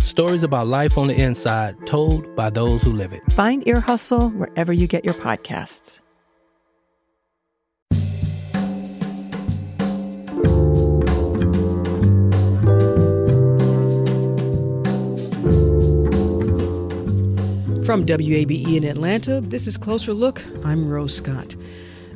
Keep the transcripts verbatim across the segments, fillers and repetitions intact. stories about life on the inside, told by those who live it. Find Ear Hustle wherever you get your podcasts. From W A B E in Atlanta, this is Closer Look. I'm Rose Scott.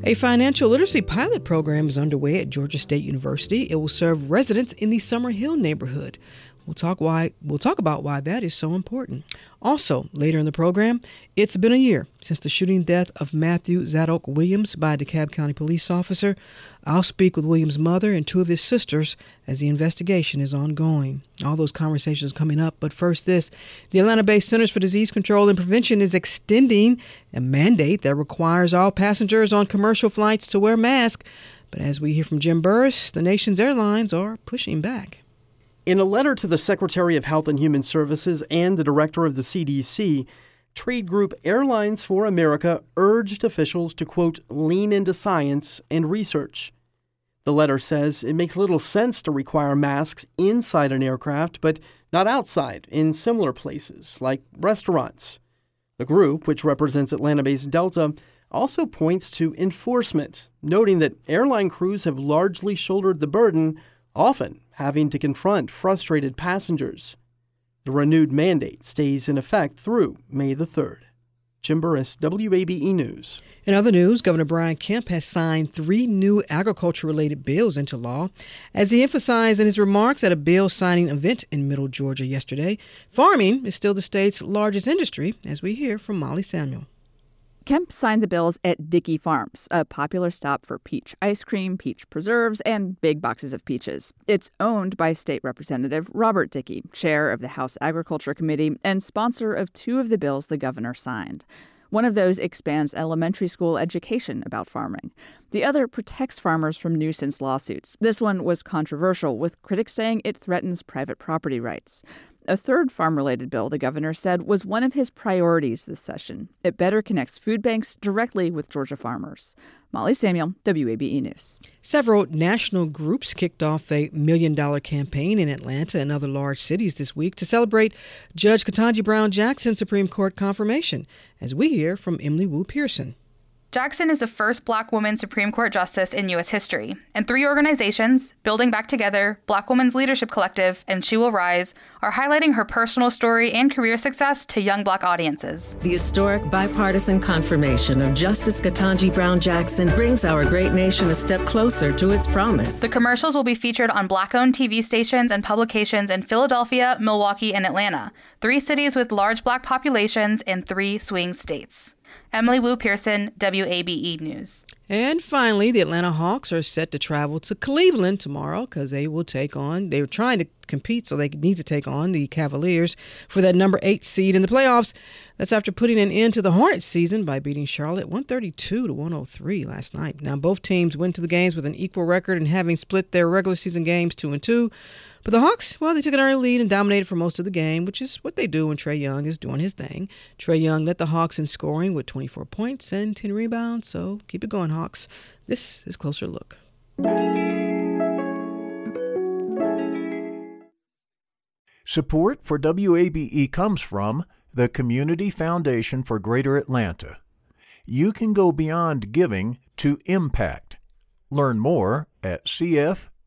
A financial literacy pilot program is underway at Georgia State University. It will serve residents in the Summer Hill neighborhood. We'll talk why. We'll talk about why that is so important. Also, later in the program, it's been a year since the shooting death of Matthew Zadok Williams by a DeKalb County police officer. I'll speak with Williams' mother and two of his sisters as the investigation is ongoing. All those conversations coming up, but first this. The Atlanta-based Centers for Disease Control and Prevention is extending a mandate that requires all passengers on commercial flights to wear masks. But as we hear from Jim Burris, the nation's airlines are pushing back. In a letter to the Secretary of Health and Human Services and the Director of the C D C, trade group Airlines for America urged officials to, quote, lean into science and research. The letter says it makes little sense to require masks inside an aircraft, but not outside in similar places like restaurants. The group, which represents Atlanta-based Delta, also points to enforcement, noting that airline crews have largely shouldered the burden, often having to confront frustrated passengers. The renewed mandate stays in effect through May the third. Jim Burris, W A B E News. In other news, Governor Brian Kemp has signed three new agriculture-related bills into law. As he emphasized in his remarks at a bill signing event in Middle Georgia yesterday, farming is still the state's largest industry, as we hear from Molly Samuel. Kemp signed the bills at Dickey Farms, a popular stop for peach ice cream, peach preserves, and big boxes of peaches. It's owned by State Representative Robert Dickey, chair of the House Agriculture Committee and sponsor of two of the bills the governor signed. One of those expands elementary school education about farming. The other protects farmers from nuisance lawsuits. This one was controversial, with critics saying it threatens private property rights. A third farm-related bill, the governor said, was one of his priorities this session. It better connects food banks directly with Georgia farmers. Molly Samuel, W A B E News. Several national groups kicked off a million-dollar campaign in Atlanta and other large cities this week to celebrate Judge Ketanji Brown-Jackson's Supreme Court confirmation, as we hear from Emily Wu Pearson. Jackson is the first Black woman Supreme Court justice in U S history, and three organizations, Building Back Together, Black Women's Leadership Collective, and She Will Rise, are highlighting her personal story and career success to young Black audiences. The historic bipartisan confirmation of Justice Ketanji Brown-Jackson brings our great nation a step closer to its promise. The commercials will be featured on Black-owned T V stations and publications in Philadelphia, Milwaukee, and Atlanta, three cities with large Black populations and three swing states. Emily Wu Pearson, W A B E News. And finally, the Atlanta Hawks are set to travel to Cleveland tomorrow because they will take on, they were trying to compete, so they need to take on the Cavaliers for that number eight seed in the playoffs. That's after putting an end to the Hornets season by beating Charlotte one thirty-two to one oh three last night. Now, both teams went to the games with an equal record and having split their regular season games two and two. But the Hawks, well, they took an early lead and dominated for most of the game, which is what they do when Trae Young is doing his thing. Trae Young led the Hawks in scoring with twenty-four points and ten rebounds, so keep it going, Hawks. This is Closer Look. Support for W A B E comes from the Community Foundation for Greater Atlanta. You can go beyond giving to impact. Learn more at c f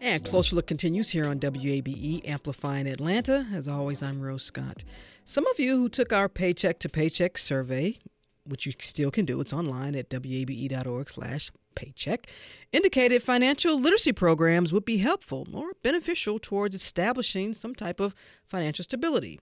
And Closer Look continues here on W A B E, Amplifying Atlanta. As always, I'm Rose Scott. Some of you who took our Paycheck to Paycheck survey, which you still can do, it's online at W A B E dot org slash paycheck, indicated financial literacy programs would be helpful or beneficial towards establishing some type of financial stability.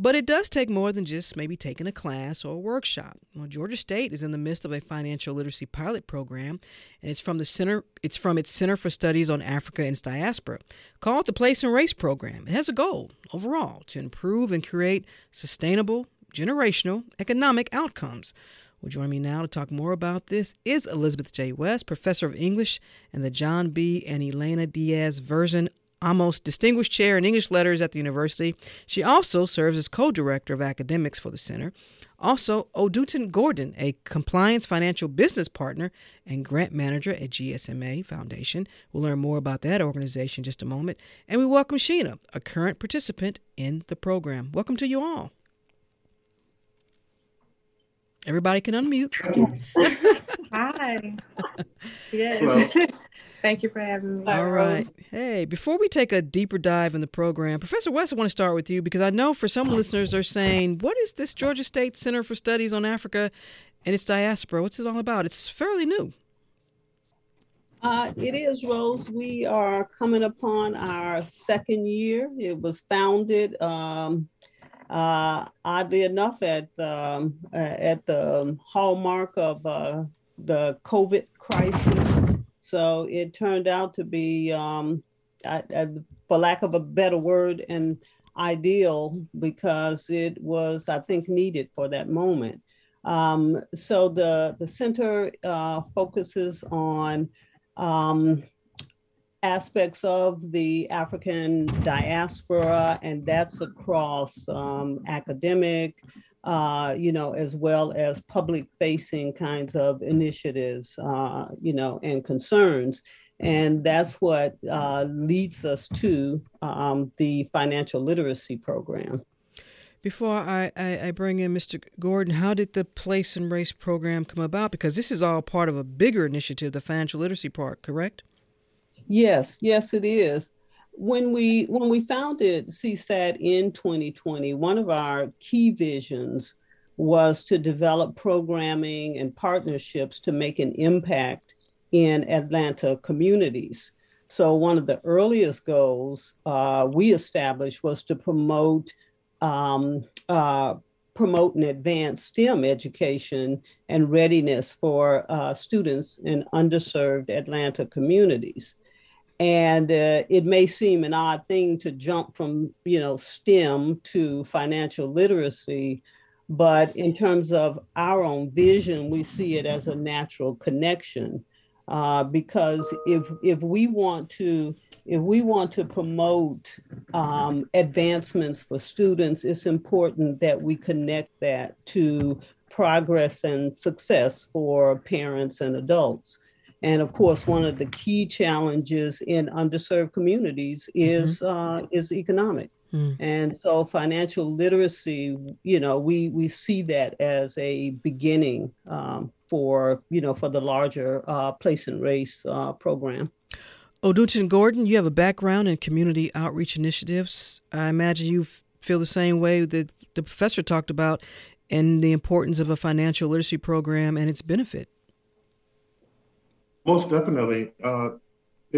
But it does take more than just maybe taking a class or a workshop. Well, Georgia State is in the midst of a financial literacy pilot program, and it's from the center. It's from its Center for Studies on Africa and its Diaspora, called the Place and Race Program. It has a goal overall to improve and create sustainable, generational, economic outcomes. Well, joining me now to talk more about this is Elizabeth J. West, Professor of English and the John B. and Elena Diaz Version Amos Distinguished Chair in English Letters at the University. She also serves as co-director of academics for the center. Also, Odutin Gordon, a compliance financial business partner and grant manager at G S M A Foundation. We'll learn more about that organization in just a moment. And we welcome Sheena, a current participant in the program. Welcome to you all. Everybody can unmute. Hi. Yes. Hello. Thank you for having me. All right. Hey, before we take a deeper dive in the program, Professor West, I want to start with you because I know for some listeners are saying, what is this Georgia State Center for Studies on Africa and its Diaspora? What's it all about? It's fairly new. Uh, it is, Rose. We are coming upon our second year. It was founded um Uh, oddly enough, at um, uh, at the hallmark of uh, the COVID crisis, so it turned out to be, um, I, I, for lack of a better word, an ideal because it was, I think, needed for that moment. Um, so the the center uh, focuses on Um, aspects of the African diaspora, and that's across um, academic, uh, you know, as well as public-facing kinds of initiatives, uh, you know, and concerns. And that's what uh, leads us to um, the financial literacy program. Before I, I, I bring in Mister Gordon, how did the Place and Race program come about? Because this is all part of a bigger initiative, the financial literacy part, correct? Yes, yes, it is. When we when we founded C SAT in twenty twenty, one of our key visions was to develop programming and partnerships to make an impact in Atlanta communities. So one of the earliest goals uh, we established was to promote um, uh, promote and advance STEM education and readiness for uh, students in underserved Atlanta communities. And uh, it may seem an odd thing to jump from, you know, STEM to financial literacy, but in terms of our own vision, we see it as a natural connection uh, because if if we want to if we want to promote um, advancements for students, it's important that we connect that to progress and success for parents and adults. And of course, one of the key challenges in underserved communities is mm-hmm. uh, is economic. Mm. And so financial literacy, you know, we we see that as a beginning um, for, you know, for the larger uh, Place and Race uh, program. Odutin Gordon, you have a background in community outreach initiatives. I imagine you feel the same way that the professor talked about and the importance of a financial literacy program and its benefit. Most definitely. Uh,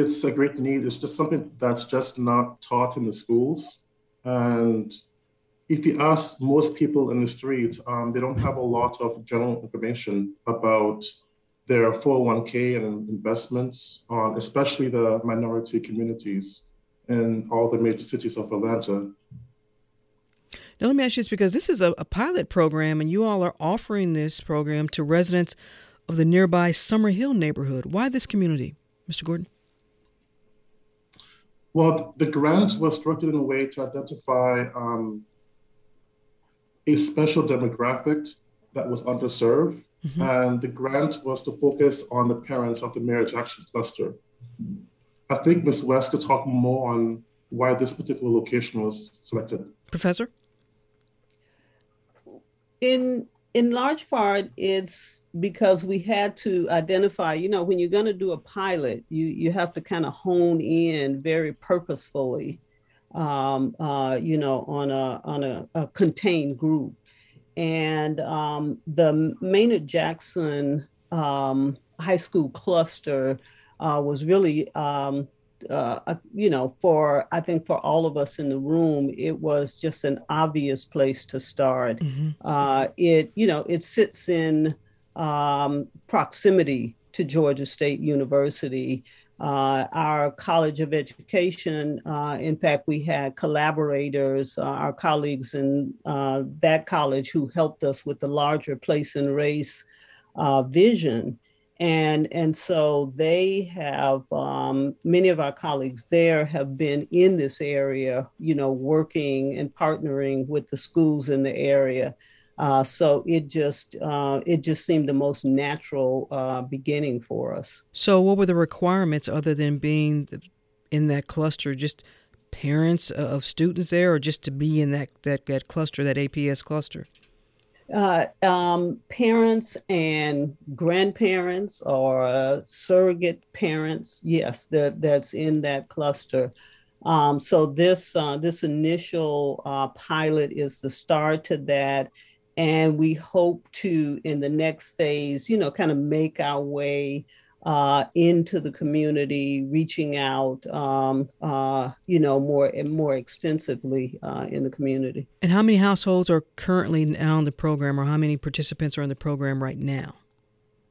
it's a great need. It's just something that's just not taught in the schools. And if you ask most people in the street, um, they don't have a lot of general information about their four oh one k and investments, on especially the minority communities in all the major cities of Atlanta. Now, let me ask you this, because this is a, a pilot program, and you all are offering this program to residents of the nearby Summer Hill neighborhood. Why this community, Mister Gordon? Well, the grant was structured in a way to identify um, a special demographic that was underserved. Mm-hmm. And the grant was to focus on the parents of the marriage action cluster. I think Miz West could talk more on why this particular location was selected. Professor? In In large part, it's because we had to identify, you know, when you're going to do a pilot, you, you have to kind of hone in very purposefully, um, uh, you know, on a on a, a contained group. And um, the Maynard Jackson um, High School cluster uh, was really, um, uh, you know, for I think for all of us in the room, it was just an obvious place to start. Mm-hmm. Uh, it, you know, it sits in um, proximity to Georgia State University. Uh, our College of Education, uh, in fact, we had collaborators, uh, our colleagues in uh, that college who helped us with the larger place and race uh, vision. And, and so they have, um, many of our colleagues there have been in this area, you know, working and partnering with the schools in the area. Uh, so it just uh, it just seemed the most natural uh, beginning for us. So what were the requirements other than being in that cluster, just parents of students there or just to be in that, that, that cluster, that A P S cluster? Uh, um, parents and grandparents or uh, surrogate parents, yes, that, that's in that cluster. Um, so this uh, this initial uh, pilot is the start to that. And we hope to, in the next phase, you know, kind of make our way uh, into the community, reaching out, um, uh, you know, more and more extensively uh, in the community. And how many households are currently now in the program, or how many participants are in the program right now?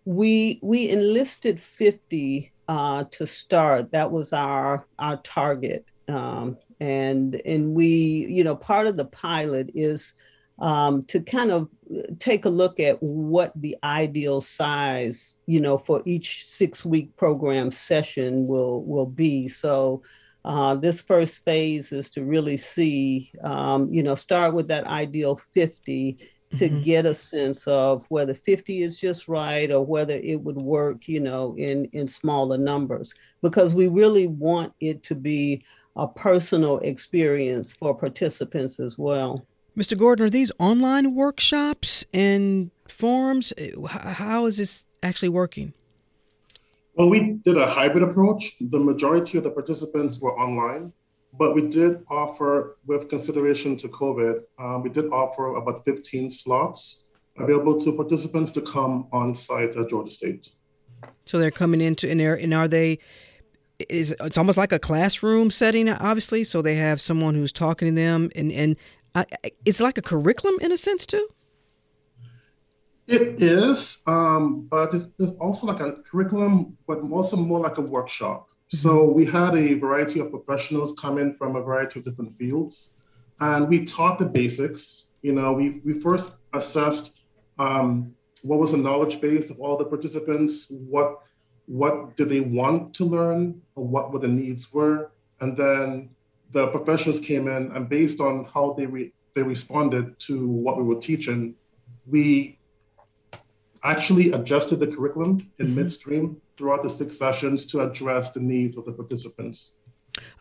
We we enlisted fifty uh, to start. That was our our target, um, and and we, you know, part of the pilot is. Um, to kind of take a look at what the ideal size, you know, for each six-week program session will will be. So uh, this first phase is to really see, um, you know, start with that ideal fifty to mm-hmm. get a sense of whether fifty is just right or whether it would work, you know, in, in smaller numbers, because we really want it to be a personal experience for participants as well. Mister Gordon, are these online workshops and forums? How is this actually working? Well, we did a hybrid approach. The majority of the participants were online, but we did offer, with consideration to COVID, um, we did offer about fifteen slots available to participants to come on site at Georgia State. So they're coming into, and, and are they, is it's almost like a classroom setting, obviously, so they have someone who's talking to them and, and I, it's like a curriculum in a sense, too? It is, um, but it's, it's also like a curriculum, but also more like a workshop. Mm-hmm. So we had a variety of professionals come in from a variety of different fields, and we taught the basics. You know, we we first assessed um, what was the knowledge base of all the participants, what what did they want to learn, or what were the needs were, and then the professionals came in, and based on how they re- they responded to what we were teaching, we actually adjusted the curriculum in mm-hmm. midstream throughout the six sessions to address the needs of the participants.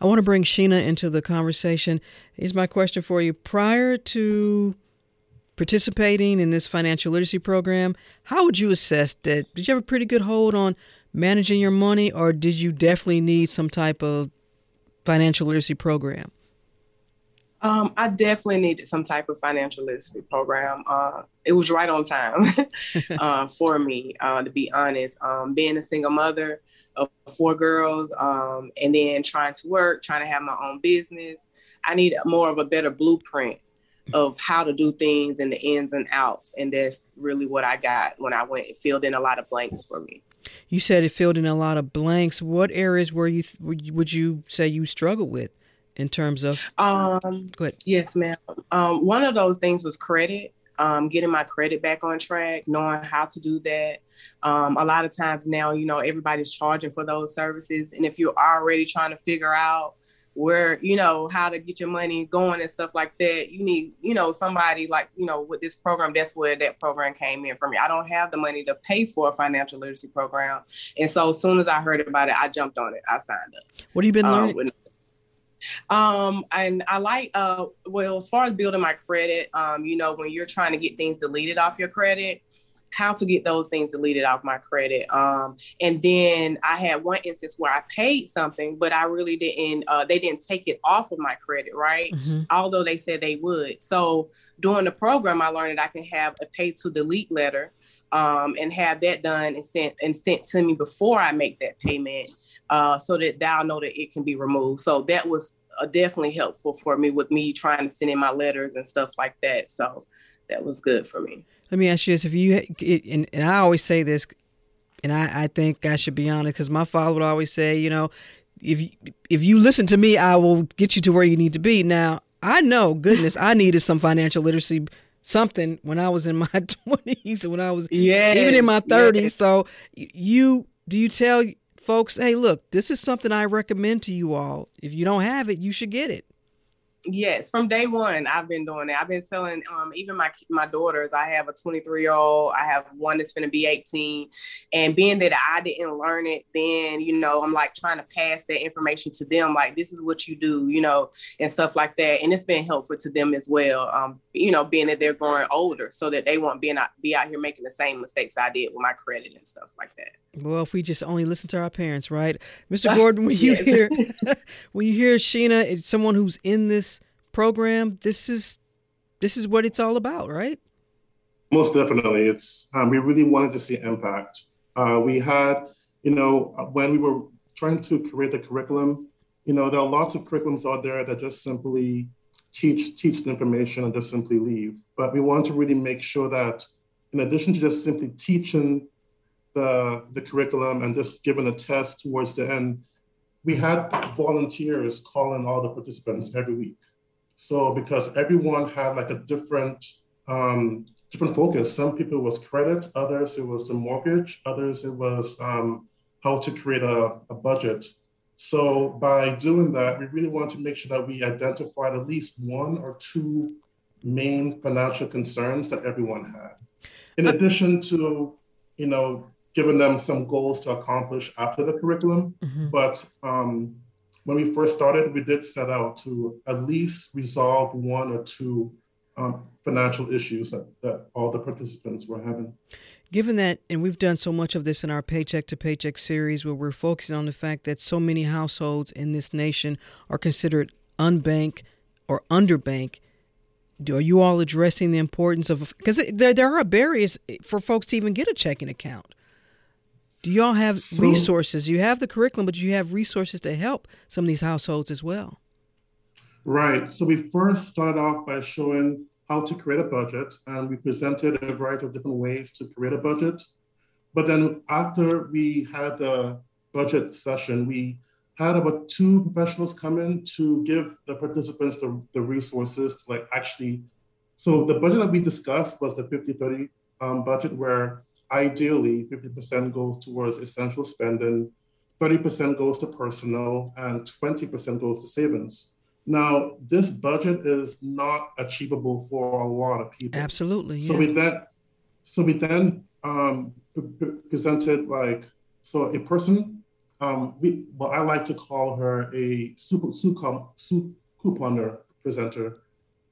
I want to bring Sheena into the conversation. Here's my question for you. Prior to participating in this financial literacy program, how would you assess that? Did you have a pretty good hold on managing your money, or did you definitely need some type of financial literacy program? Um, I definitely needed some type of financial literacy program. Uh, it was right on time uh, for me, uh, to be honest. Um, being a single mother of four girls, um, and then trying to work, trying to have my own business, I need more of a better blueprint of how to do things and the ins and outs. And that's really what I got when I went. It filled in a lot of blanks for me. You said it filled in a lot of blanks. What areas were you, would you say you struggled with in terms of? Um, Go ahead. Yes, ma'am. Um, one of those things was credit, um, getting my credit back on track, knowing how to do that. Um, a lot of times now, you know, everybody's charging for those services. And if you're already trying to figure out where, you know, how to get your money going and stuff like that, you need, you know, somebody like, you know, with this program, that's where that program came in for me. I don't have the money to pay for a financial literacy program. And so as soon as I heard about it, I jumped on it. I signed up. What have you been um, learning? With- Um, and I like, uh, well, as far as building my credit, um, you know, when you're trying to get things deleted off your credit, how to get those things deleted off my credit. Um, and then I had one instance where I paid something, but I really didn't, uh, they didn't take it off of my credit, right? Mm-hmm. Although they said they would. So during the program, I learned that I can have a pay to delete letter, um, and have that done and sent and sent to me before I make that payment, uh, so that I'll know that it can be removed. So that was uh, definitely helpful for me with me trying to send in my letters and stuff like that. So that was good for me. Let me ask you this: if you it, and, and I always say this, and I, I think I should be honest, because my father would always say, you know, if you, if you listen to me, I will get you to where you need to be. Now I know, goodness, I needed some financial literacy, something when I was in my twenties, when I was yes, even in my thirties. Yes. So you do you tell folks, hey, look, this is something I recommend to you all. If you don't have it, you should get it. Yes, from day one, I've been doing it. I've been telling um, even my my daughters. I have a twenty-three-year-old. I have one that's going to be eighteen. And being that I didn't learn it, then, you know, I'm like trying to pass that information to them. Like, this is what you do, you know, and stuff like that. And it's been helpful to them as well, um, you know, being that they're growing older so that they won't be, not, be out here making the same mistakes I did with my credit and stuff like that. Well, if we just only listen to our parents, right? Mister Gordon, when you yes. hear when you hear Sheena, it's someone who's in this program, this is this is what it's all about, right? Most definitely. It's um, we really wanted to see impact. Uh, we had, you know, when we were trying to create the curriculum, you know, there are lots of curriculums out there that just simply teach, teach the information and just simply leave. But we wanted to really make sure that in addition to just simply teaching The, the curriculum and just given a test towards the end, we had volunteers calling all the participants every week. So because everyone had like a different um, different focus. Some people it was credit, others it was the mortgage, others it was um, how to create a, a budget. So by doing that, we really wanted to make sure that we identified at least one or two main financial concerns that everyone had. In addition to, you know, giving them some goals to accomplish after the curriculum. Mm-hmm. But um, when we first started, we did set out to at least resolve one or two um, financial issues that, that all the participants were having. Given that, and we've done so much of this in our Paycheck to Paycheck series, where we're focusing on the fact that so many households in this nation are considered unbanked or underbanked, are you all addressing the importance of, because there, there are barriers for folks to even get a checking account. Do you all have so, resources? You have the curriculum, but you have resources to help some of these households as well. Right. So we first started off by showing how to create a budget, and we presented a variety of different ways to create a budget. But then after we had the budget session, we had about two professionals come in to give the participants the, the resources to like actually, so the budget that we discussed was the fifty-thirty um, budget, where ideally fifty percent goes towards essential spending, thirty percent goes to personal, and twenty percent goes to savings. Now, this budget is not achievable for a lot of people. Absolutely. So yeah. we then, so we then um, presented like, so a person, Um, we, well, I like to call her a super, super, super couponer presenter.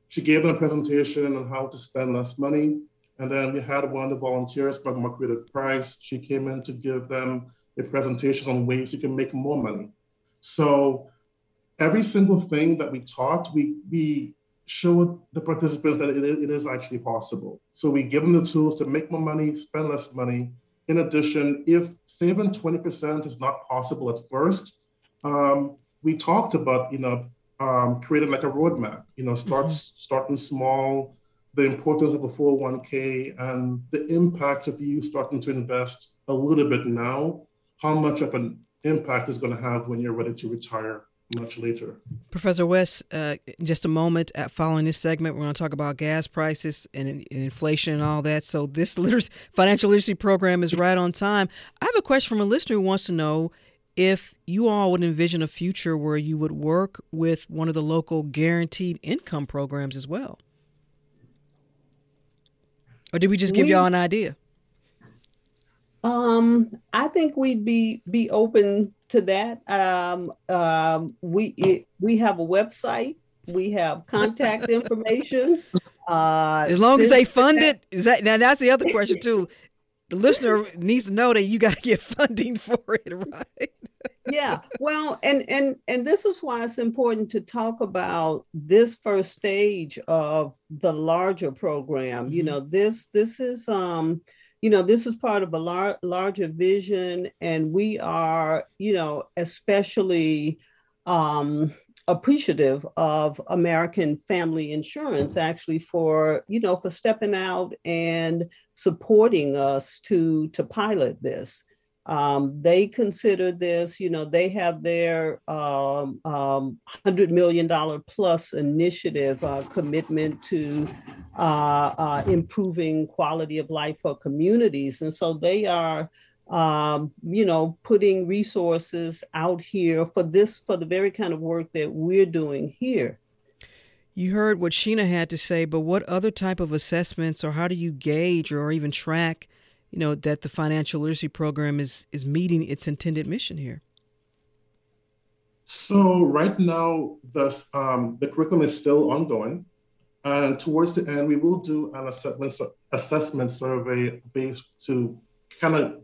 She gave them a presentation on how to spend less money. And then we had one of the volunteers, Margarita Price. She came in to give them a presentation on ways you can make more money. So every single thing that we taught, we, we showed the participants that it, it is actually possible. So we give them the tools to make more money, spend less money. In addition, if saving twenty percent is not possible at first, um, we talked about, you know, um, creating like a roadmap, you know, start, mm-hmm. starting small, the importance of a four oh one k and the impact of you starting to invest a little bit now, how much of an impact is going to have when you're ready to retire much later. Professor West, uh, just a moment at following this segment, we're going to talk about gas prices and, and inflation and all that. So this literacy, financial literacy program is right on time. I have a question from a listener who wants to know if you all would envision a future where you would work with one of the local guaranteed income programs as well. Or did we just give we, y'all an idea? Um, I think we'd be be open to that. Um, um, we it, we have a website. We have contact information. Uh, as long as they fund it. Is that, now that's the other question too. The listener needs to know that you got to get funding for it, right? Yeah. Well, and and and this is why it's important to talk about this first stage of the larger program. Mm-hmm. You know, this this is um, you know, this is part of a lar- larger vision, and we are, you know, especially um, appreciative of American Family Insurance, actually, for, you know, for stepping out and supporting us to to pilot this. Um, they consider this, you know, they have their um, um, one hundred million dollars plus initiative uh, commitment to uh, uh, improving quality of life for communities. And so they are, um, you know, putting resources out here for this, for the very kind of work that we're doing here. You heard what Sheena had to say, but what other type of assessments, or how do you gauge or even track, you know, that the financial literacy program is is meeting its intended mission here? So right now, the, um, the curriculum is still ongoing. And towards the end, we will do an assessment, assessment survey based to kind of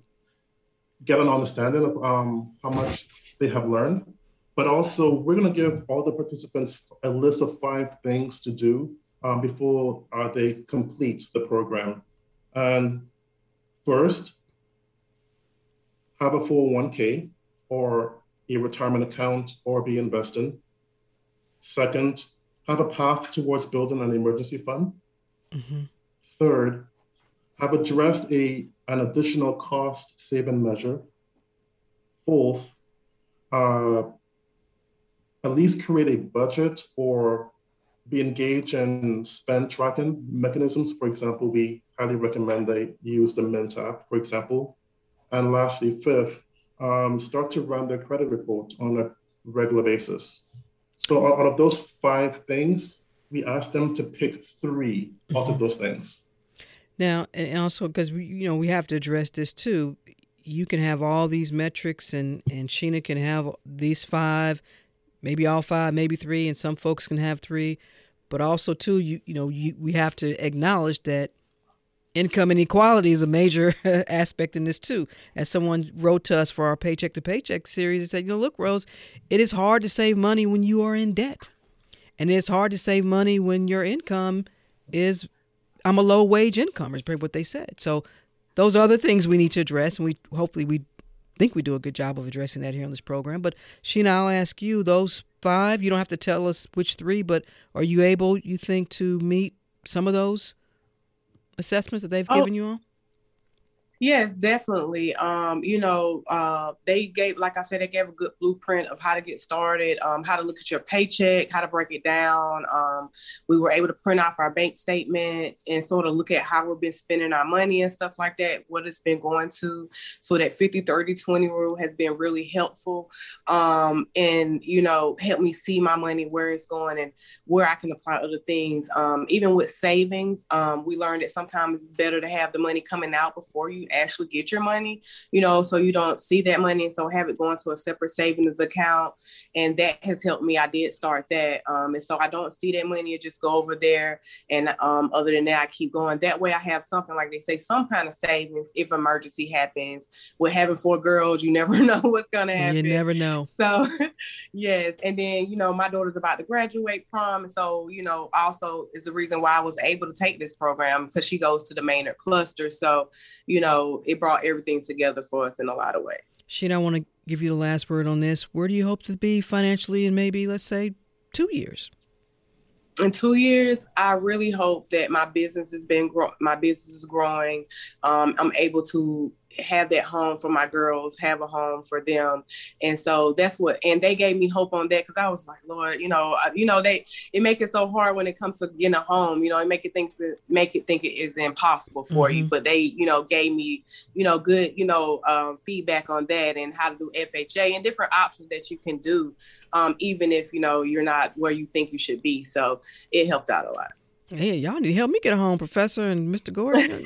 get an understanding of um, how much they have learned. But also, we're going to give all the participants a list of five things to do um, before uh, they complete the program. And first, have a four oh one k or a retirement account or be investing. Second, have a path towards building an emergency fund. Mm-hmm. Third, have addressed a, an additional cost saving measure. Fourth, uh, at least create a budget or be engaged in spend tracking mechanisms. For example, we highly recommend they use the Mint app, for example. And lastly, fifth, um, start to run their credit report on a regular basis. So out of those five things, we ask them to pick three out of those things. Now, and also because we, you know, we have to address this too. You can have all these metrics, and, and Sheena can have these five. Maybe all five, maybe three, and some folks can have three. But also, too, you you know, you, we have to acknowledge that income inequality is a major aspect in this, too. As someone wrote to us for our Paycheck to Paycheck series and said, you know, look, Rose, it is hard to save money when you are in debt. And it's hard to save money when your income is, I'm a low wage income, is pretty what they said. So those are other things we need to address, and we hopefully we I think we do a good job of addressing that here on this program. But Sheena, I'll ask you, those five, you don't have to tell us which three, but are you able, you think, to meet some of those assessments that they've oh, given you all? Yes, definitely. Um, you know, uh, they gave, like I said, they gave a good blueprint of how to get started, um, how to look at your paycheck, how to break it down. Um, we were able to print off our bank statements and sort of look at how we've been spending our money and stuff like that, what it's been going to. So that fifty, thirty, twenty rule has been really helpful, um, and, you know, help me see my money, where it's going and where I can apply other things. Um, even with savings, um, we learned that sometimes it's better to have the money coming out before you actually get your money, you know, so you don't see that money, and so have it going to a separate savings account, and that has helped me. I did start that, um, and so I don't see that money, it just go over there, and um, other than that, I keep going. That way I have something, like they say, some kind of savings if emergency happens. With having four girls, you never know what's going to happen. You never know. So, yes, and then, you know, my daughter's about to graduate prom, so, you know, also is the reason why I was able to take this program, because she goes to the Maynard cluster, so, you know, So it brought everything together for us in a lot of ways. Sheena, I want to give you the last word on this. Where do you hope to be financially in maybe, let's say, two years? In two years, I really hope that my business has been gro- my business is growing. Um, I'm able to have that home for my girls, have a home for them. And so that's what, and they gave me hope on that, because I was like, Lord, you know, I, you know, they, it make it so hard when it comes to getting a home, you know, it make it think, make it think it is impossible for mm-hmm. you, but they, you know, gave me, you know, good, you know, um, feedback on that and how to do F H A and different options that you can do, um, even if, you know, you're not where you think you should be. So it helped out a lot. Hey, y'all need to help me get a home, Professor and Mister Gordon.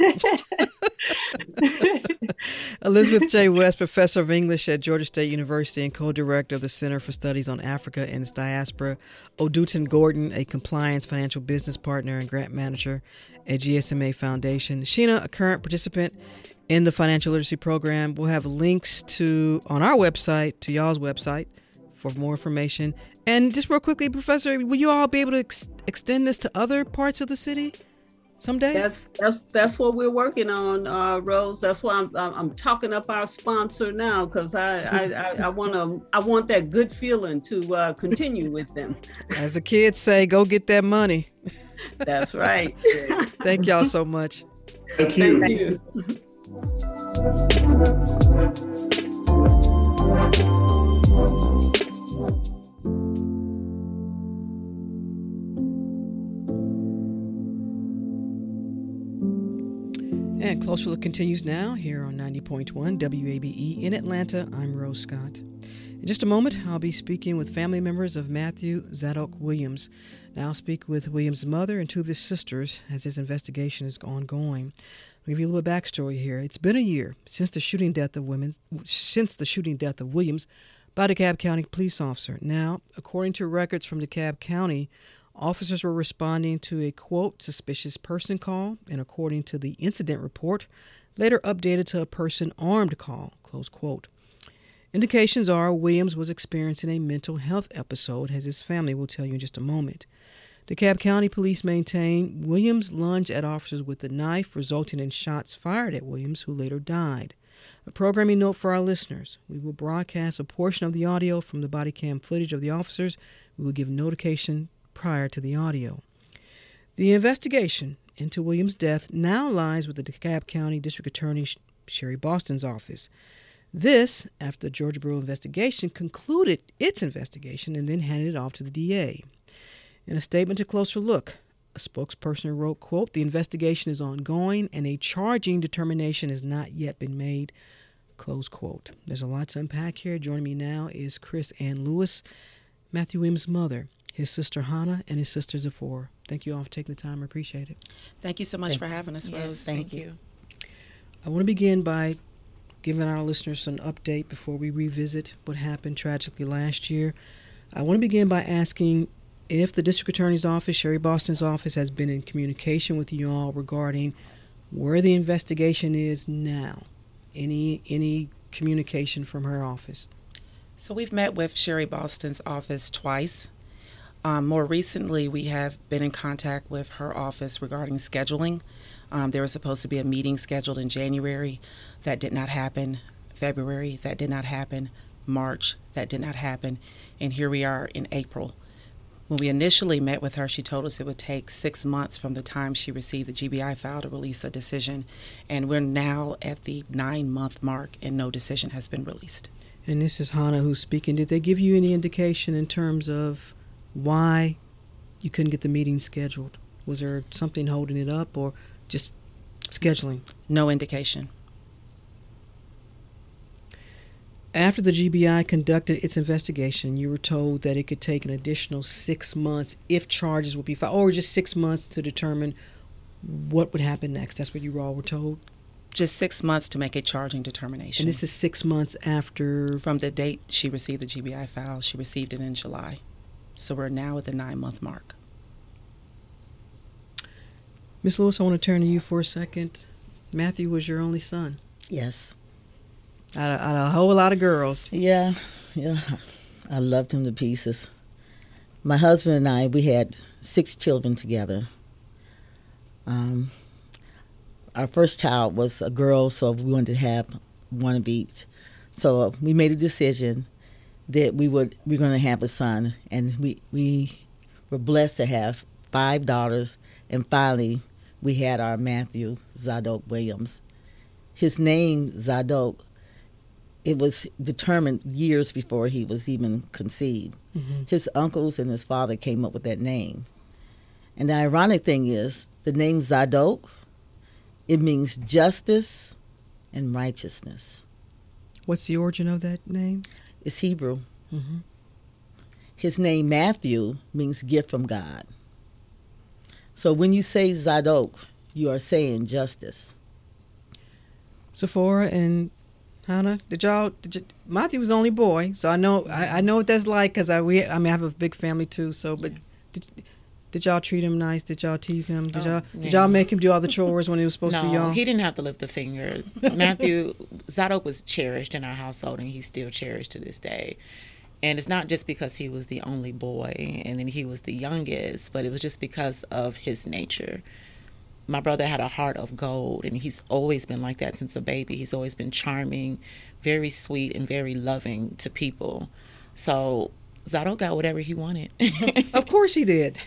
Elizabeth J. West, professor of English at Georgia State University and co-director of the Center for Studies on Africa and its Diaspora. Odutin Gordon, a compliance financial business partner and grant manager at G S M A Foundation. Sheena, a current participant in the financial literacy program. We'll have links to on our website, to y'all's website, for more information. And just real quickly, Professor, will you all be able to ex- extend this to other parts of the city someday? That's that's that's what we're working on, uh, Rose. That's why I'm I'm, I'm talking up our sponsor now, because I I, I, I want to I want that good feeling to uh, continue with them. As the kids say, go get that money. That's right. Thank y'all so much. Thank you. Thank you. And Closer Look continues now here on ninety point one W A B E in Atlanta. I'm Rose Scott. In just a moment, I'll be speaking with family members of Matthew Zadok Williams. Now I'll speak with Williams' mother and two of his sisters as his investigation is ongoing. I'll give you a little bit of backstory here. It's been a year since the shooting death of women, since the shooting death of Williams by a DeKalb County police officer. Now, according to records from DeKalb County, officers were responding to a, quote, suspicious person call, and according to the incident report, later updated to a person armed call, close quote. Indications are Williams was experiencing a mental health episode, as his family will tell you in just a moment. DeKalb County police maintain Williams lunged at officers with a knife, resulting in shots fired at Williams, who later died. A programming note for our listeners. We will broadcast a portion of the audio from the body cam footage of the officers. We will give notification prior to the audio. The investigation into Williams' death now lies with the DeKalb County District Attorney Sherry Boston's office. This, after the Georgia Bureau of Investigation concluded its investigation and then handed it off to the D A. In a statement to Closer Look, a spokesperson wrote, quote, the investigation is ongoing and a charging determination has not yet been made, close quote. There's a lot to unpack here. Joining me now is Chrisann Lewis, Matthew Williams' mother, his sister Hannah, and his sister Zippora. Thank you all for taking the time. I appreciate it. Thank you so much thank for having us, Rose. Yes, thank, thank you. you. I want to begin by giving our listeners an update before we revisit what happened tragically last year. I want to begin by asking if the District Attorney's Office, Sherry Boston's office, has been in communication with you all regarding where the investigation is now. Any any communication from her office? So we've met with Sherry Boston's office twice. Um, more recently, we have been in contact with her office regarding scheduling. Um, there was supposed to be a meeting scheduled in January. That did not happen. February, that did not happen. March, that did not happen. And here we are in April. When we initially met with her, she told us it would take six months from the time she received the G B I file to release a decision. And we're now at the nine-month mark, and no decision has been released. And this is Hannah who's speaking. Did they give you any indication in terms of why you couldn't get the meeting scheduled? Was there something holding it up or just scheduling? No indication. After the G B I conducted its investigation, you were told that it could take an additional six months if charges would be filed, or just six months to determine what would happen next. That's what you all were told? Just six months to make a charging determination. And this is six months after? From the date she received the G B I file. She received it in July. So we're now at the nine-month mark. Miz Lewis, I want to turn to you for a second. Matthew was your only son. Yes. Out of, out of a whole lot of girls. Yeah, yeah. I loved him to pieces. My husband and I, we had six children together. Um, our first child was a girl, so we wanted to have one of each. So we made a decision that we would we're going to have a son, and we we were blessed to have five daughters, and finally we had our Matthew Zadok Williams. His name Zadok, it was determined years before he was even conceived. Mm-hmm. His uncles and his father came up with that name. And the ironic thing is, the name Zadok, it means justice and righteousness. What's the origin of that name? It's Hebrew. Mm-hmm. His name Matthew means gift from God. So when you say Zadok, you are saying justice. Zippora and Hannah, did y'all? Did you, Matthew was the only boy, so I know I, I know what that's like because I we I mean I have a big family too. So, but yeah. did, did y'all treat him nice? Did y'all tease him? Did oh, y'all yeah. did y'all make him do all the chores when he was supposed no, to be young? No, he didn't have to lift the fingers. Matthew Zadok was cherished in our household, and he's still cherished to this day. And it's not just because he was the only boy, and then he was the youngest, but it was just because of his nature. My brother had a heart of gold, and he's always been like that since a baby. He's always been charming, very sweet, and very loving to people. So Zadok got whatever he wanted. Of course he did.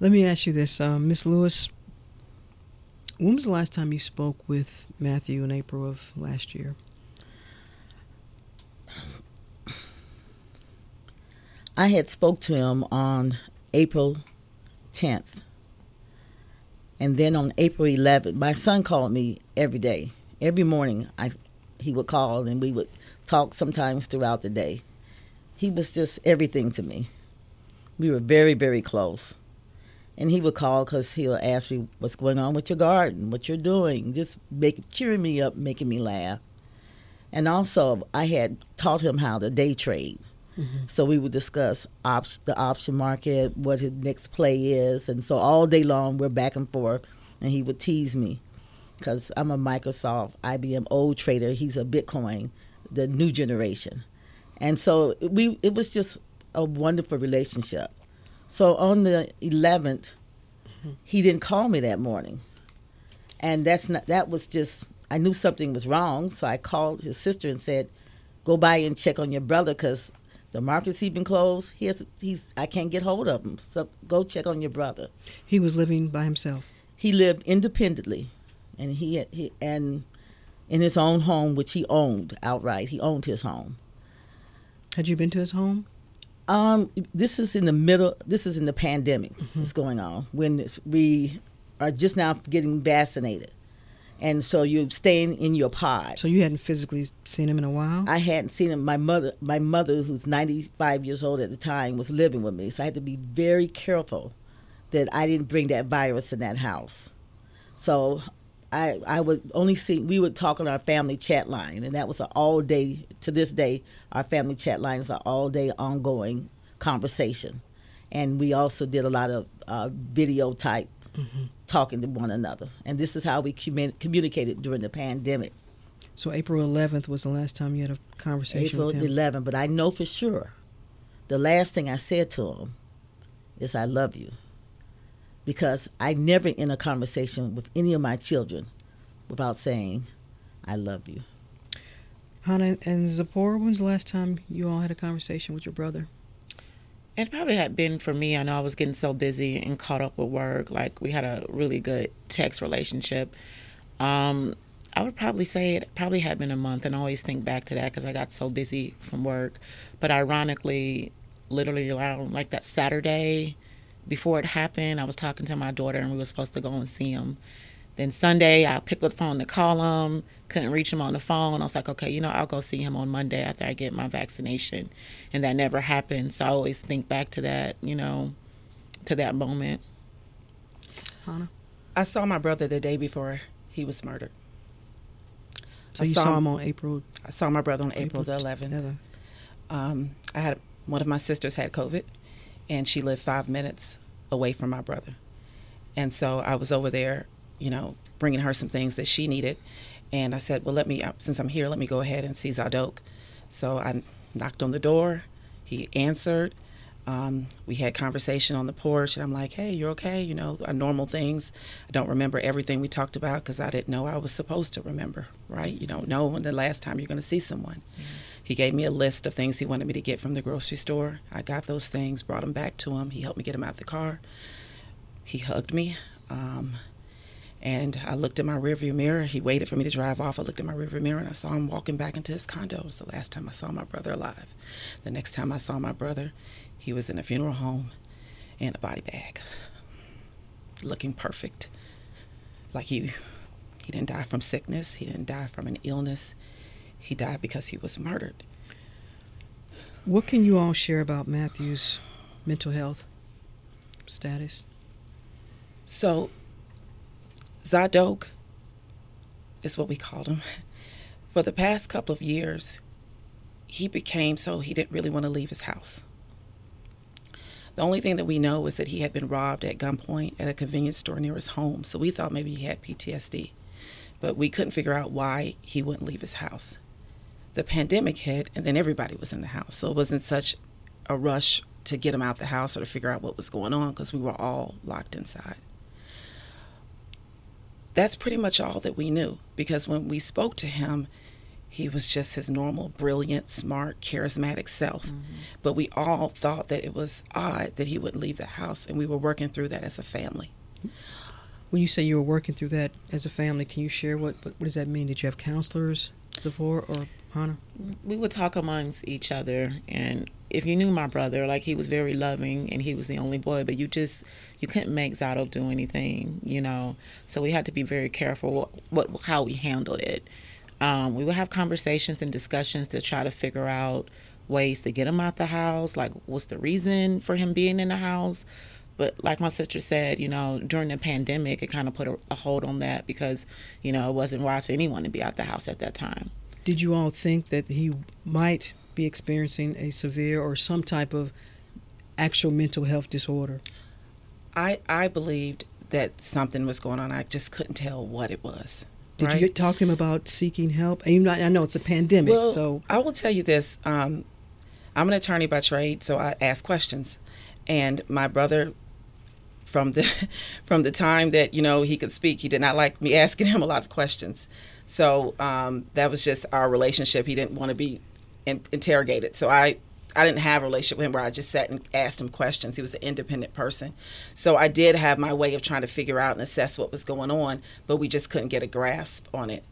Let me ask you this, um, Miz Lewis. When was the last time you spoke with Matthew in April of last year? I had spoke to him on April tenth. And then on April eleventh, my son called me every day. Every morning, I, he would call, and we would talk sometimes throughout the day. He was just everything to me. We were very, very close. And he would call because he'll ask me, what's going on with your garden, what you're doing, just make, cheering me up, making me laugh. And also, I had taught him how to day trade. Mm-hmm. So we would discuss op- the option market, what his next play is. And so all day long, we're back and forth. And he would tease me because I'm a Microsoft, I B M old trader. He's a Bitcoin, the new generation. And so we it was just a wonderful relationship. So on the eleventh, mm-hmm. he didn't call me that morning. And that's not, that was just, I knew something was wrong. So I called his sister and said, go by and check on your brother because the market's even closed. He has, he's. I can't get hold of him. So go check on your brother. He was living by himself. He lived independently, and he, had, he and in his own home, which he owned outright. He owned his home. Had you been to his home? Um, this is in the middle. This is in the pandemic. Mm-hmm. That's going on when it's, we are just now getting vaccinated, and so you're staying in your pod. So you hadn't physically seen him in a while? I hadn't seen him. My mother, my mother, who's ninety-five years old at the time, was living with me. So I had to be very careful that I didn't bring that virus in that house. So I I would only see, we would talk on our family chat line, and that was an all-day, to this day, our family chat line is an all-day ongoing conversation. And we also did a lot of uh, video type Mm-hmm. talking to one another. And this is how we commun- communicated during the pandemic. So April eleventh was the last time you had a conversation April with him? April eleventh, but I know for sure the last thing I said to him is I love you, because I never end a conversation with any of my children without saying I love you. Hannah and Zippora, when's the last time you all had a conversation with your brother? It probably had been for me. I know I was getting so busy and caught up with work. Like, we had a really good text relationship. Um, I would probably say it probably had been a month, and I always think back to that because I got so busy from work. But ironically, literally around like that Saturday before it happened, I was talking to my daughter, and we were supposed to go and see him. Then Sunday, I picked up the phone to call him. Couldn't reach him on the phone. I was like, okay, you know, I'll go see him on Monday after I get my vaccination. And that never happened. So I always think back to that, you know, to that moment. Hannah? I saw my brother the day before he was murdered. So I you saw, saw him on April? I saw my brother on April, April the eleventh. Um, I had one of my sisters had COVID, and she lived five minutes away from my brother. And so I was over there, you know, bringing her some things that she needed. And I said, well, let me, since I'm here, let me go ahead and see Zadok. So I knocked on the door. He answered. Um, we had conversation on the porch, and I'm like, hey, you're okay? You know, normal things. I don't remember everything we talked about because I didn't know I was supposed to remember, right? You don't know when the last time you're going to see someone. Mm-hmm. He gave me a list of things he wanted me to get from the grocery store. I got those things, brought them back to him. He helped me get them out the car. He hugged me. Um... And I looked at my rearview mirror. He waited for me to drive off. I looked at my rearview mirror, and I saw him walking back into his condo. It was the last time I saw my brother alive. The next time I saw my brother, he was in a funeral home in a body bag, looking perfect. Like he, he didn't die from sickness. He didn't die from an illness. He died because he was murdered. What can you all share about Matthew's mental health status? So Zadok is what we called him, for the past couple of years, he became so he didn't really want to leave his house. The only thing that we know is that he had been robbed at gunpoint at a convenience store near his home, so we thought maybe he had P T S D, but we couldn't figure out why he wouldn't leave his house. The pandemic hit, and then everybody was in the house, so it wasn't such a rush to get him out the house or to figure out what was going on because we were all locked inside. That's pretty much all that we knew, because when we spoke to him, he was just his normal, brilliant, smart, charismatic self. Mm-hmm. But we all thought that it was odd that he wouldn't leave the house, and we were working through that as a family. When you say you were working through that as a family, can you share what, what, what does that mean? Did you have counselors, Zippora or Hannah? We would talk amongst each other, and if you knew my brother, like, he was very loving and he was the only boy, but you just, you couldn't make Zadok do anything, you know, so we had to be very careful what, what how we handled it. Um, we would have conversations and discussions to try to figure out ways to get him out the house, like what's the reason for him being in the house. But like my sister said, you know, during the pandemic, it kind of put a, a hold on that because, you know, it wasn't wise for anyone to be out the house at that time. Did you all think that he might be experiencing a severe or some type of actual mental health disorder? I I believed that something was going on. I just couldn't tell what it was. Did right? you talk to him about seeking help? And you know, I know it's a pandemic, well, so I will tell you this. Um, I'm an attorney by trade, so I ask questions. And my brother, from the from the time that, you know, he could speak, he did not like me asking him a lot of questions. So um, that was just our relationship. He didn't want to be in- interrogated. So I, I didn't have a relationship with him where I just sat and asked him questions. He was an independent person. So I did have my way of trying to figure out and assess what was going on, but we just couldn't get a grasp on it.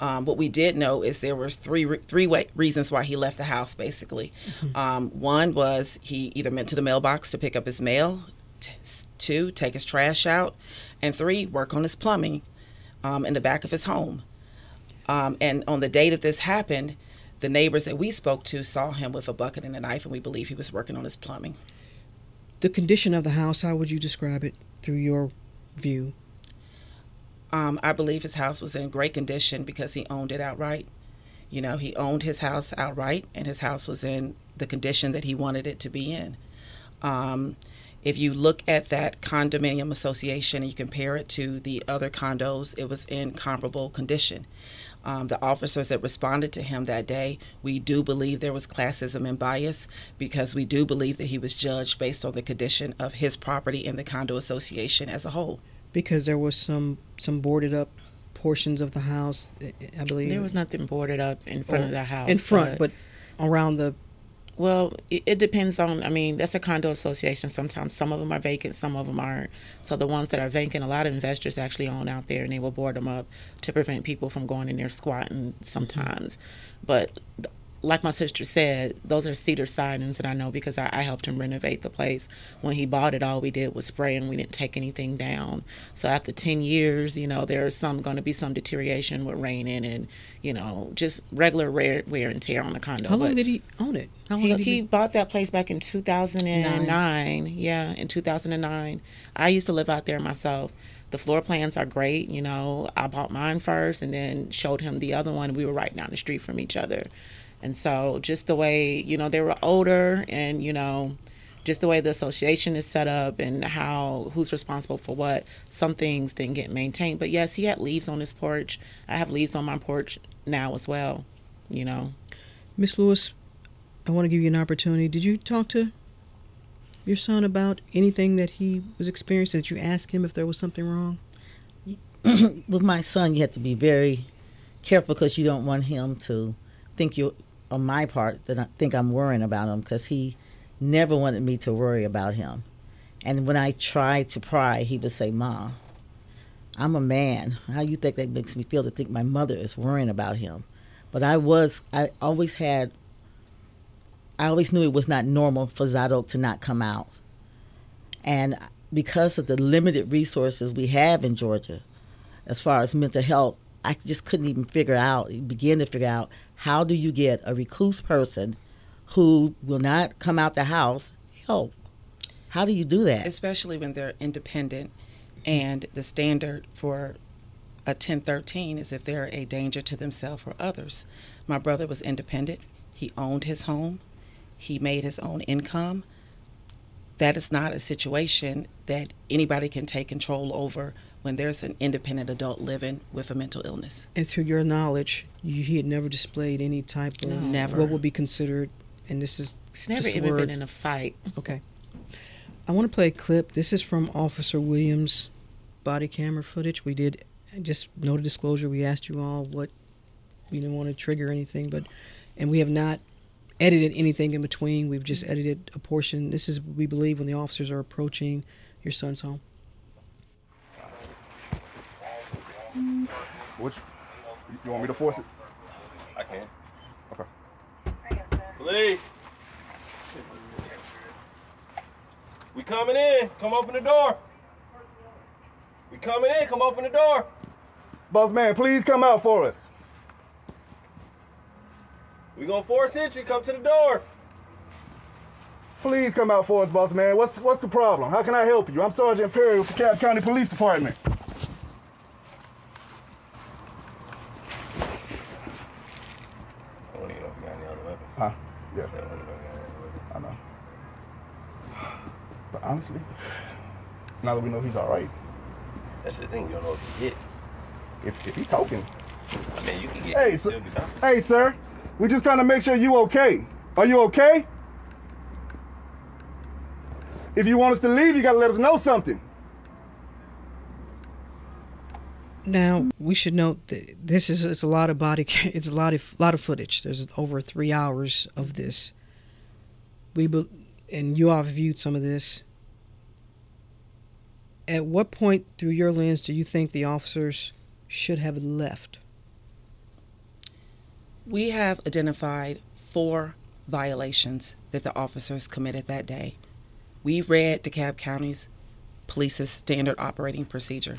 Um, what we did know is there was three re- three way- reasons why he left the house, basically. Mm-hmm. Um, one was he either went to the mailbox to pick up his mail, t- two, take his trash out, and three, work on his plumbing um, in the back of his home. Um, and on the day that this happened, the neighbors that we spoke to saw him with a bucket and a knife, and we believe he was working on his plumbing. The condition of the house, how would you describe it through your view? Um, I believe his house was in great condition because he owned it outright. You know, he owned his house outright, and his house was in the condition that he wanted it to be in. Um, if you look at that condominium association and you compare it to the other condos, it was in comparable condition. Um, the officers that responded to him that day, we do believe there was classism and bias because we do believe that he was judged based on the condition of his property and the condo association as a whole. Because there was some, some boarded up portions of the house, I believe. There was nothing boarded up in front of the house. In front, but, but around the... Well, it, it depends on, I mean, that's a condo association. Sometimes some of them are vacant, some of them aren't. So the ones that are vacant, a lot of investors actually own out there, and they will board them up to prevent people from going in there squatting sometimes. But like my sister said, those are cedar sidings, and I know because I, I helped him renovate the place. When he bought it, all we did was spray, and we didn't take anything down. So after ten years, you know, there's some going to be some deterioration with rain in and, you know, just regular wear, wear and tear on the condo. How long but, did he own it? He, he bought that place back in two thousand nine. Nine. Yeah, in two thousand nine. I used to live out there myself. The floor plans are great. You know, I bought mine first and then showed him the other one. We were right down the street from each other. And so just the way, you know, they were older and, you know, just the way the association is set up and how who's responsible for what, some things didn't get maintained. But, yes, he had leaves on his porch. I have leaves on my porch now as well, you know. Miz Lewis, I want to give you an opportunity. Did you talk to your son about anything that he was experiencing? Did you ask him if there was something wrong? With my son, you have to be very careful because you don't want him to think you, on my part, that I think I'm worrying about him because he never wanted me to worry about him. And when I tried to pry, he would say, "Ma, I'm a man. How you think that makes me feel to think my mother is worrying about him?" But I was, I always had... I always knew it was not normal for Zadok to not come out. And because of the limited resources we have in Georgia, as far as mental health, I just couldn't even figure out, begin to figure out, how do you get a recluse person who will not come out the house help? How do you do that? Especially when they're independent and the standard for a ten thirteen is if they're a danger to themselves or others. My brother was independent. He owned his home. He made his own income. That is not a situation that anybody can take control over when there's an independent adult living with a mental illness. And to your knowledge, you, he had never displayed any type of never. What would be considered, and this is it's never even words. Been in a fight. Okay. I want to play a clip. This is from Officer Williams' body camera footage. We did, just no disclosure, we asked you all what, we didn't want to trigger anything, but, and we have not edited anything in between. We've just edited a portion. This is, we believe, when the officers are approaching your son's home. Which, you want me to force it? I can. Okay. Police! We coming in. Come open the door. We coming in. Come open the door. Bossman, please come out for us. We gonna force entry. Come to the door. Please come out for us, Bossman. What's what's the problem? How can I help you? I'm Sergeant Perry with the DeKalb County Police Department. I don't even know if you got any other weapon. Huh? Yeah. I, don't know I know. But honestly, now that we know he's all right. That's the thing, you don't know if he hit. If, if he's talking. I mean, you can get hey, him, so, still be talking. Hey, sir, we're just trying to make sure you okay. Are you okay? If you want us to leave, you got to let us know something. Now, we should note that this is it's a lot of body, it's a lot of, lot of footage. There's over three hours of this. We be, and you all viewed some of this. At what point, through your lens, do you think the officers should have left? We have identified four violations that the officers committed that day. We read DeKalb County's police's standard operating procedure.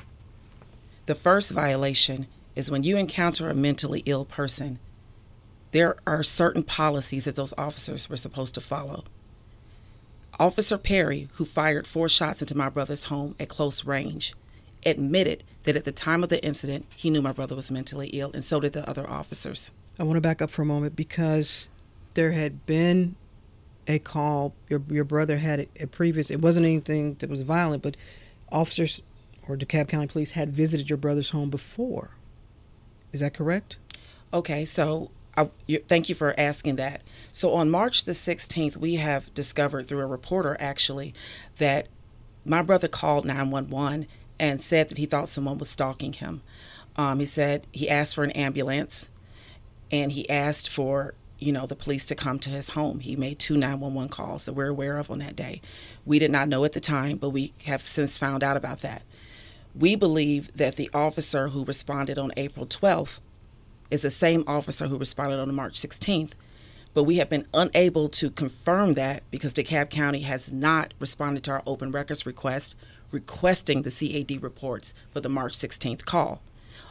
The first violation is when you encounter a mentally ill person, there are certain policies that those officers were supposed to follow. Officer Perry, who fired four shots into my brother's home at close range, admitted that at the time of the incident, he knew my brother was mentally ill, and so did the other officers. I want to back up for a moment because there had been a call. Your your brother had a, a previous, it wasn't anything that was violent, but officers or DeKalb County Police had visited your brother's home before. Is that correct? Okay, so... I, you, thank you for asking that. So on March the sixteenth, we have discovered through a reporter, actually, that my brother called nine one one and said that he thought someone was stalking him. Um, he said he asked for an ambulance, and he asked for, you know, the police to come to his home. He made two nine one one calls that we're aware of on that day. We did not know at the time, but we have since found out about that. We believe that the officer who responded on April twelfth is the same officer who responded on March sixteenth, but we have been unable to confirm that because DeKalb County has not responded to our open records request requesting the C A D reports for the March sixteenth call.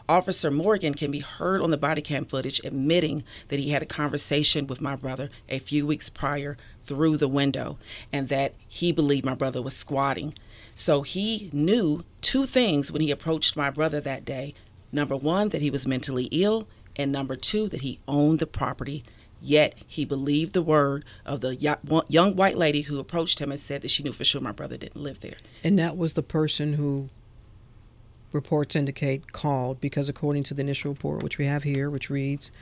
Officer Morgan can be heard on the body cam footage admitting that he had a conversation with my brother a few weeks prior through the window and that he believed my brother was squatting. So he knew two things when he approached my brother that day. Number one, that he was mentally ill, and number two, that he owned the property, yet he believed the word of the young white lady who approached him and said that she knew for sure my brother didn't live there. And that was the person who reports indicate called because according to the initial report, which we have here, which reads,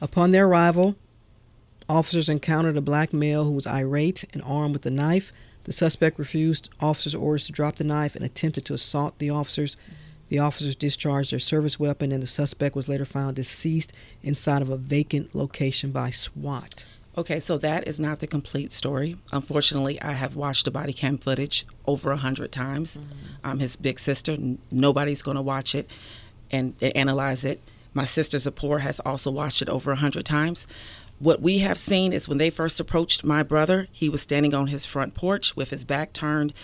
upon their arrival, officers encountered a black male who was irate and armed with a knife. The suspect refused officers' orders to drop the knife and attempted to assault the officers. The officers discharged their service weapon, and the suspect was later found deceased inside of a vacant location by SWAT. Okay, so that is not the complete story. Unfortunately, I have watched the body cam footage over one hundred times. Mm-hmm. I'm his big sister. Nobody's going to watch it and, and analyze it. My sister, Zippora, has also watched it over one hundred times. What we have seen is when they first approached my brother, he was standing on his front porch with his back turned,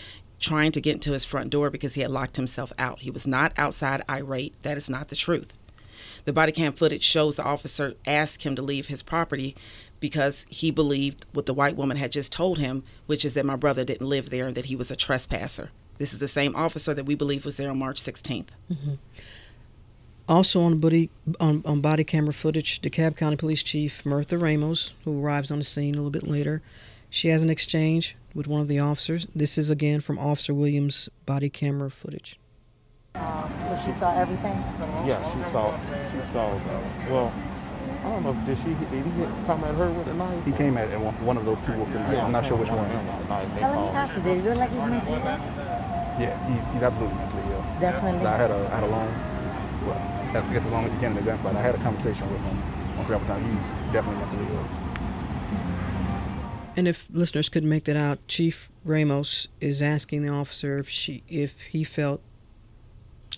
trying to get into his front door because he had locked himself out. He was not outside irate. That is not the truth. The body cam footage shows the officer asked him to leave his property because he believed what the white woman had just told him, which is that my brother didn't live there and that he was a trespasser. This is the same officer that we believe was there on March sixteenth. Mm-hmm. Also on body, on, on body camera footage, DeKalb County Police Chief Mirtha Ramos, who arrives on the scene a little bit later, she has an exchange with one of the officers. This is, again, from Officer Williams' body camera footage. Um, so she saw everything? Yeah, she saw, she saw, uh, well, I don't know, did she, did he come at her with a knife? He came at one of those two with a knife. I'm not sure which one. Now, let me ask you, did he look like he's mentally ill? Yeah, he's, he's absolutely mentally ill. Definitely. I had a, I had a long, well, I guess as long as you can in the gunfight. I had a conversation with him on several times. He's definitely mentally ill. And if listeners couldn't make that out, Chief Ramos is asking the officer if she, if he felt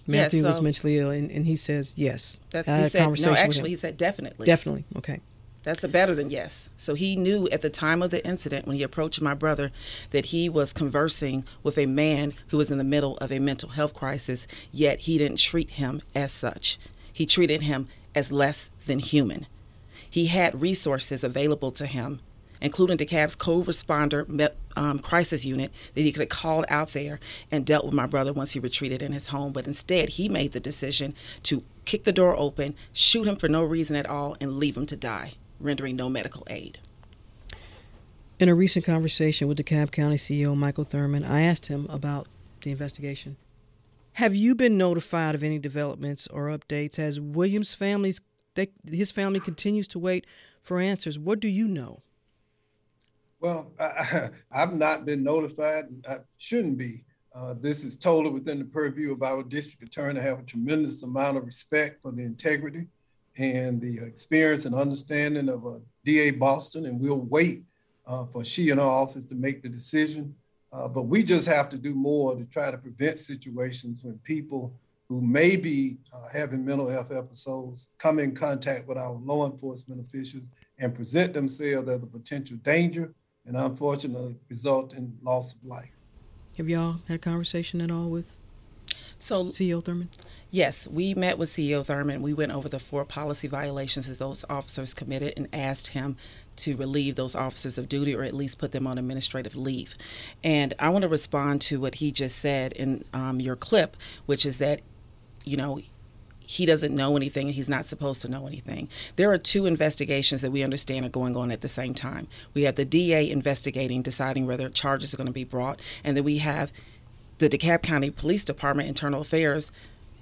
Matthew yeah, so was mentally ill, and, and he says yes. That's I had he said. A conversation no, actually, with him. He said definitely. Definitely. Okay. That's a better than yes. So he knew at the time of the incident when he approached my brother that he was conversing with a man who was in the middle of a mental health crisis, yet he didn't treat him as such. He treated him as less than human. He had resources available to him, including DeKalb's co-responder um, crisis unit that he could have called out there and dealt with my brother once he retreated in his home. But instead, he made the decision to kick the door open, shoot him for no reason at all, and leave him to die, rendering no medical aid. In a recent conversation with DeKalb County C E O Michael Thurman, I asked him about the investigation. Have you been notified of any developments or updates? Has Williams' family's, they, his family continues to wait for answers? What do you know? Well, I, I've not been notified, and I shouldn't be. Uh, this is totally within the purview of our district attorney. I have a tremendous amount of respect for the integrity and the experience and understanding of uh, D A Boston, and we'll wait uh, for she and her office to make the decision. Uh, but we just have to do more to try to prevent situations when people who may be uh, having mental health episodes come in contact with our law enforcement officials and present themselves as a potential danger and unfortunately result in loss of life. Have y'all had a conversation at all with So, C E O Thurman? Yes, we met with C E O Thurman. We went over the four policy violations that those officers committed and asked him to relieve those officers of duty or at least put them on administrative leave. And I want to respond to what he just said in um, your clip, which is that, you know, he doesn't know anything and he's not supposed to know anything. There are two investigations that we understand are going on at the same time. We have the D A investigating, deciding whether charges are going to be brought, and then we have the DeKalb County Police Department Internal Affairs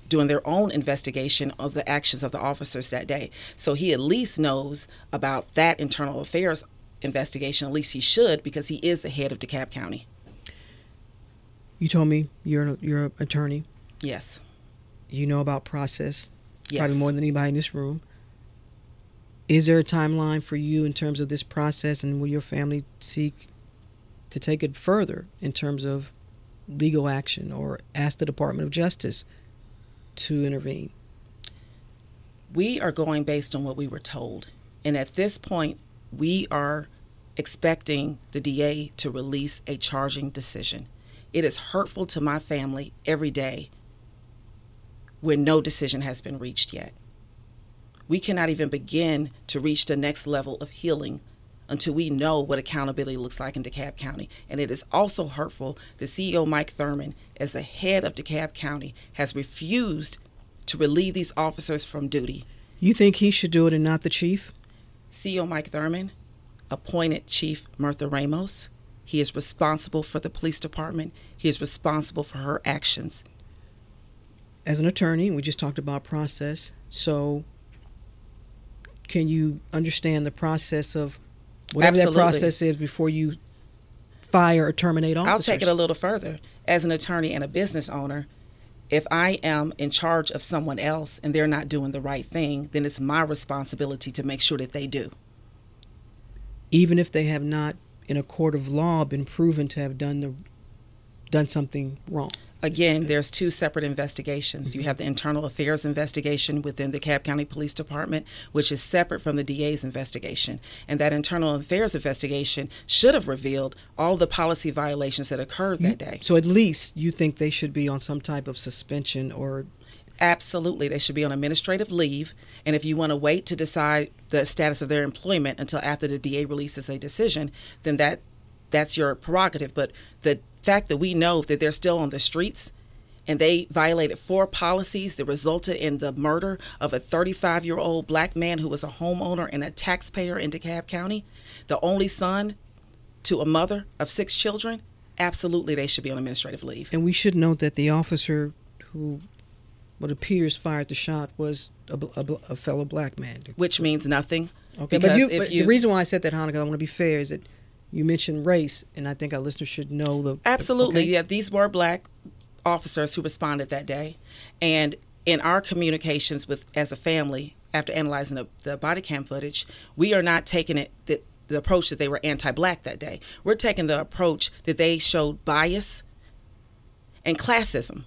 doing their own investigation of the actions of the officers that day. So he at least knows about that internal affairs investigation. At least he should, because he is the head of DeKalb County. You told me you're you're an attorney. Yes. You know about process. Yes. Probably more than anybody in this room. Is there a timeline for you in terms of this process, and will your family seek to take it further in terms of legal action or ask the Department of Justice to intervene? We are going based on what we were told. And at this point, we are expecting the D A to release a charging decision. It is hurtful to my family every day when no decision has been reached yet. We cannot even begin to reach the next level of healing until we know what accountability looks like in DeKalb County. And it is also hurtful that C E O Mike Thurman, as the head of DeKalb County, has refused to relieve these officers from duty. You think he should do it and not the chief? C E O Mike Thurman appointed Chief Mirtha Ramos. He is responsible for the police department. He is responsible for her actions. As an attorney, we just talked about process. So can you understand the process of whatever Absolutely. That process is before you fire or terminate officers? I'll take it a little further. As an attorney and a business owner, if I am in charge of someone else and they're not doing the right thing, then it's my responsibility to make sure that they do. Even if they have not, in a court of law, been proven to have done the done something wrong? Again, there's two separate investigations. You have the internal affairs investigation within the DeKalb County Police Department, which is separate from the D A's investigation. And that internal affairs investigation should have revealed all the policy violations that occurred that day. So at least you think they should be on some type of suspension or... Absolutely. They should be on administrative leave. And if you want to wait to decide the status of their employment until after the D A releases a decision, then that that's your prerogative. But the fact that we know that they're still on the streets and they violated four policies that resulted in the murder of a thirty-five-year-old black man who was a homeowner and a taxpayer in DeKalb County, the only son to a mother of six children. Absolutely, they should be on administrative leave. And we should note that the officer who what appears fired the shot was a, a, a fellow black man. Which means nothing. Okay, but, you, but you, the reason why I said that, Hannah, because I want to be fair, is that you mentioned race, and I think our listeners should know the... Absolutely, okay? Yeah. These were black officers who responded that day. And in our communications with as a family, after analyzing the, the body cam footage, we are not taking it... The, the approach that they were anti-black that day. We're taking the approach that they showed bias and classism.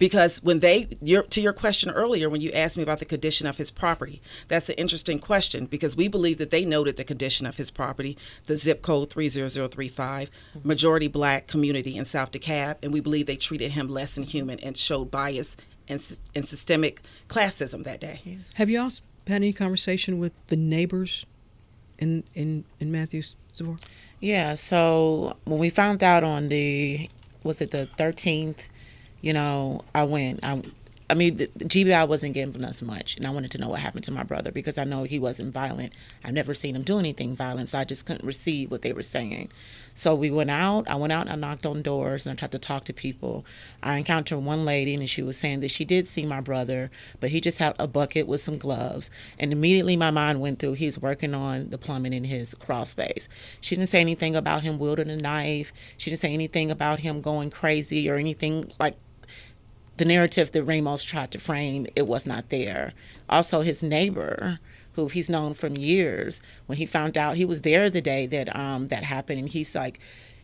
Because when they, your, to your question earlier, when you asked me about the condition of his property, that's an interesting question because we believe that they noted the condition of his property, the zip code three zero zero three five, majority black community in South DeKalb, and we believe they treated him less than human and showed bias and, and systemic classism that day. Yes. Have you all had any conversation with the neighbors in in, in Matthews, Zippora? Yeah, so when we found out on the, was it the thirteenth, you know, I went, I, I mean, the, the G B I wasn't giving us much, and I wanted to know what happened to my brother because I know he wasn't violent. I've never seen him do anything violent, so I just couldn't receive what they were saying. So we went out, I went out and I knocked on doors and I tried to talk to people. I encountered one lady and she was saying that she did see my brother, but he just had a bucket with some gloves. And immediately my mind went through, he's working on the plumbing in his crawl space. She didn't say anything about him wielding a knife. She didn't say anything about him going crazy or anything like the narrative that Ramos tried to frame, it was not there. Also, his neighbor, who he's known from years, when he found out, he was there the day that um, that happened, and he's like,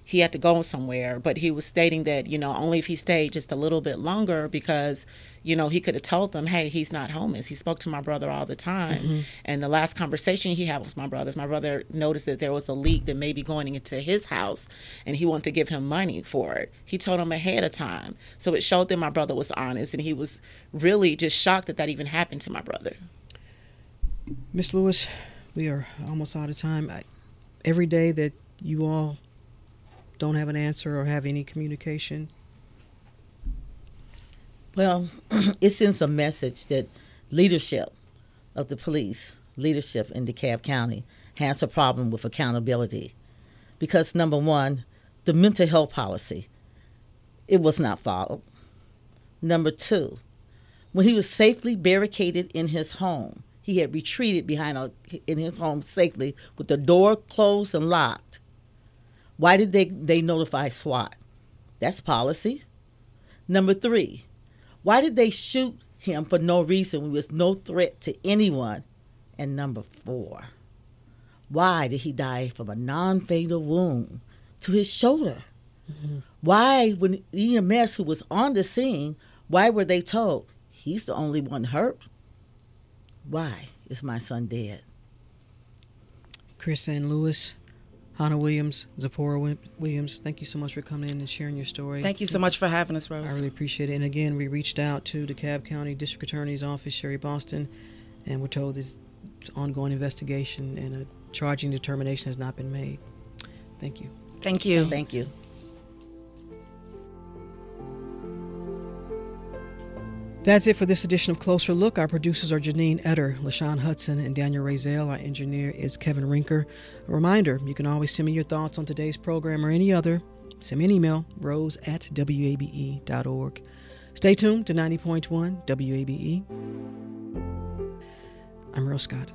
he had to go somewhere, but he was stating that, you know, only if he stayed just a little bit longer because, you know, he could have told them, hey, he's not homeless. He spoke to my brother all the time. Mm-hmm. And the last conversation he had was my brother's. My brother noticed that there was a leak that may be going into his house, and he wanted to give him money for it. He told him ahead of time. So it showed that my brother was honest, and he was really just shocked that that even happened to my brother. Miz Lewis, we are almost out of time. I, every day that you all don't have an answer or have any communication? Well, it sends a message that leadership of the police, leadership in DeKalb County, has a problem with accountability. Because, number one, the mental health policy, it was not followed. Number two, when he was safely barricaded in his home, he had retreated behind a, in his home safely with the door closed and locked. Why did they, they notify SWAT? That's policy. Number three, why did they shoot him for no reason when he was no threat to anyone? And number four, why did he die from a non-fatal wound to his shoulder? Mm-hmm. Why, when E M S, who was on the scene, why were they told, he's the only one hurt? Why is my son dead? Chrisann Lewis, Hannah Williams, Zippora Williams, thank you so much for coming in and sharing your story. Thank you so much for having us, Rose. I really appreciate it. And again, we reached out to DeKalb County District Attorney's Office, Sherry Boston, and we're told this ongoing investigation and a charging determination has not been made. Thank you. Thank you. Thank you. That's it for this edition of Closer Look. Our producers are Janine Etter, LaShawn Hudson, and Daniel Razel. Our engineer is Kevin Rinker. A reminder, you can always send me your thoughts on today's program or any other. Send me an email, rose at wabe.org. Stay tuned to ninety point one W A B E. I'm Rose Scott.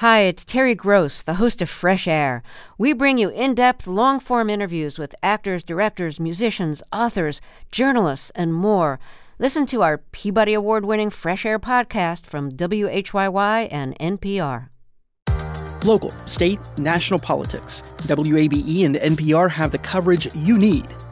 Hi, it's Terry Gross, the host of Fresh Air. We bring you in-depth, long-form interviews with actors, directors, musicians, authors, journalists, and more. Listen to our Peabody Award-winning Fresh Air podcast from W H Y Y and N P R. Local, state, national politics. W A B E and N P R have the coverage you need.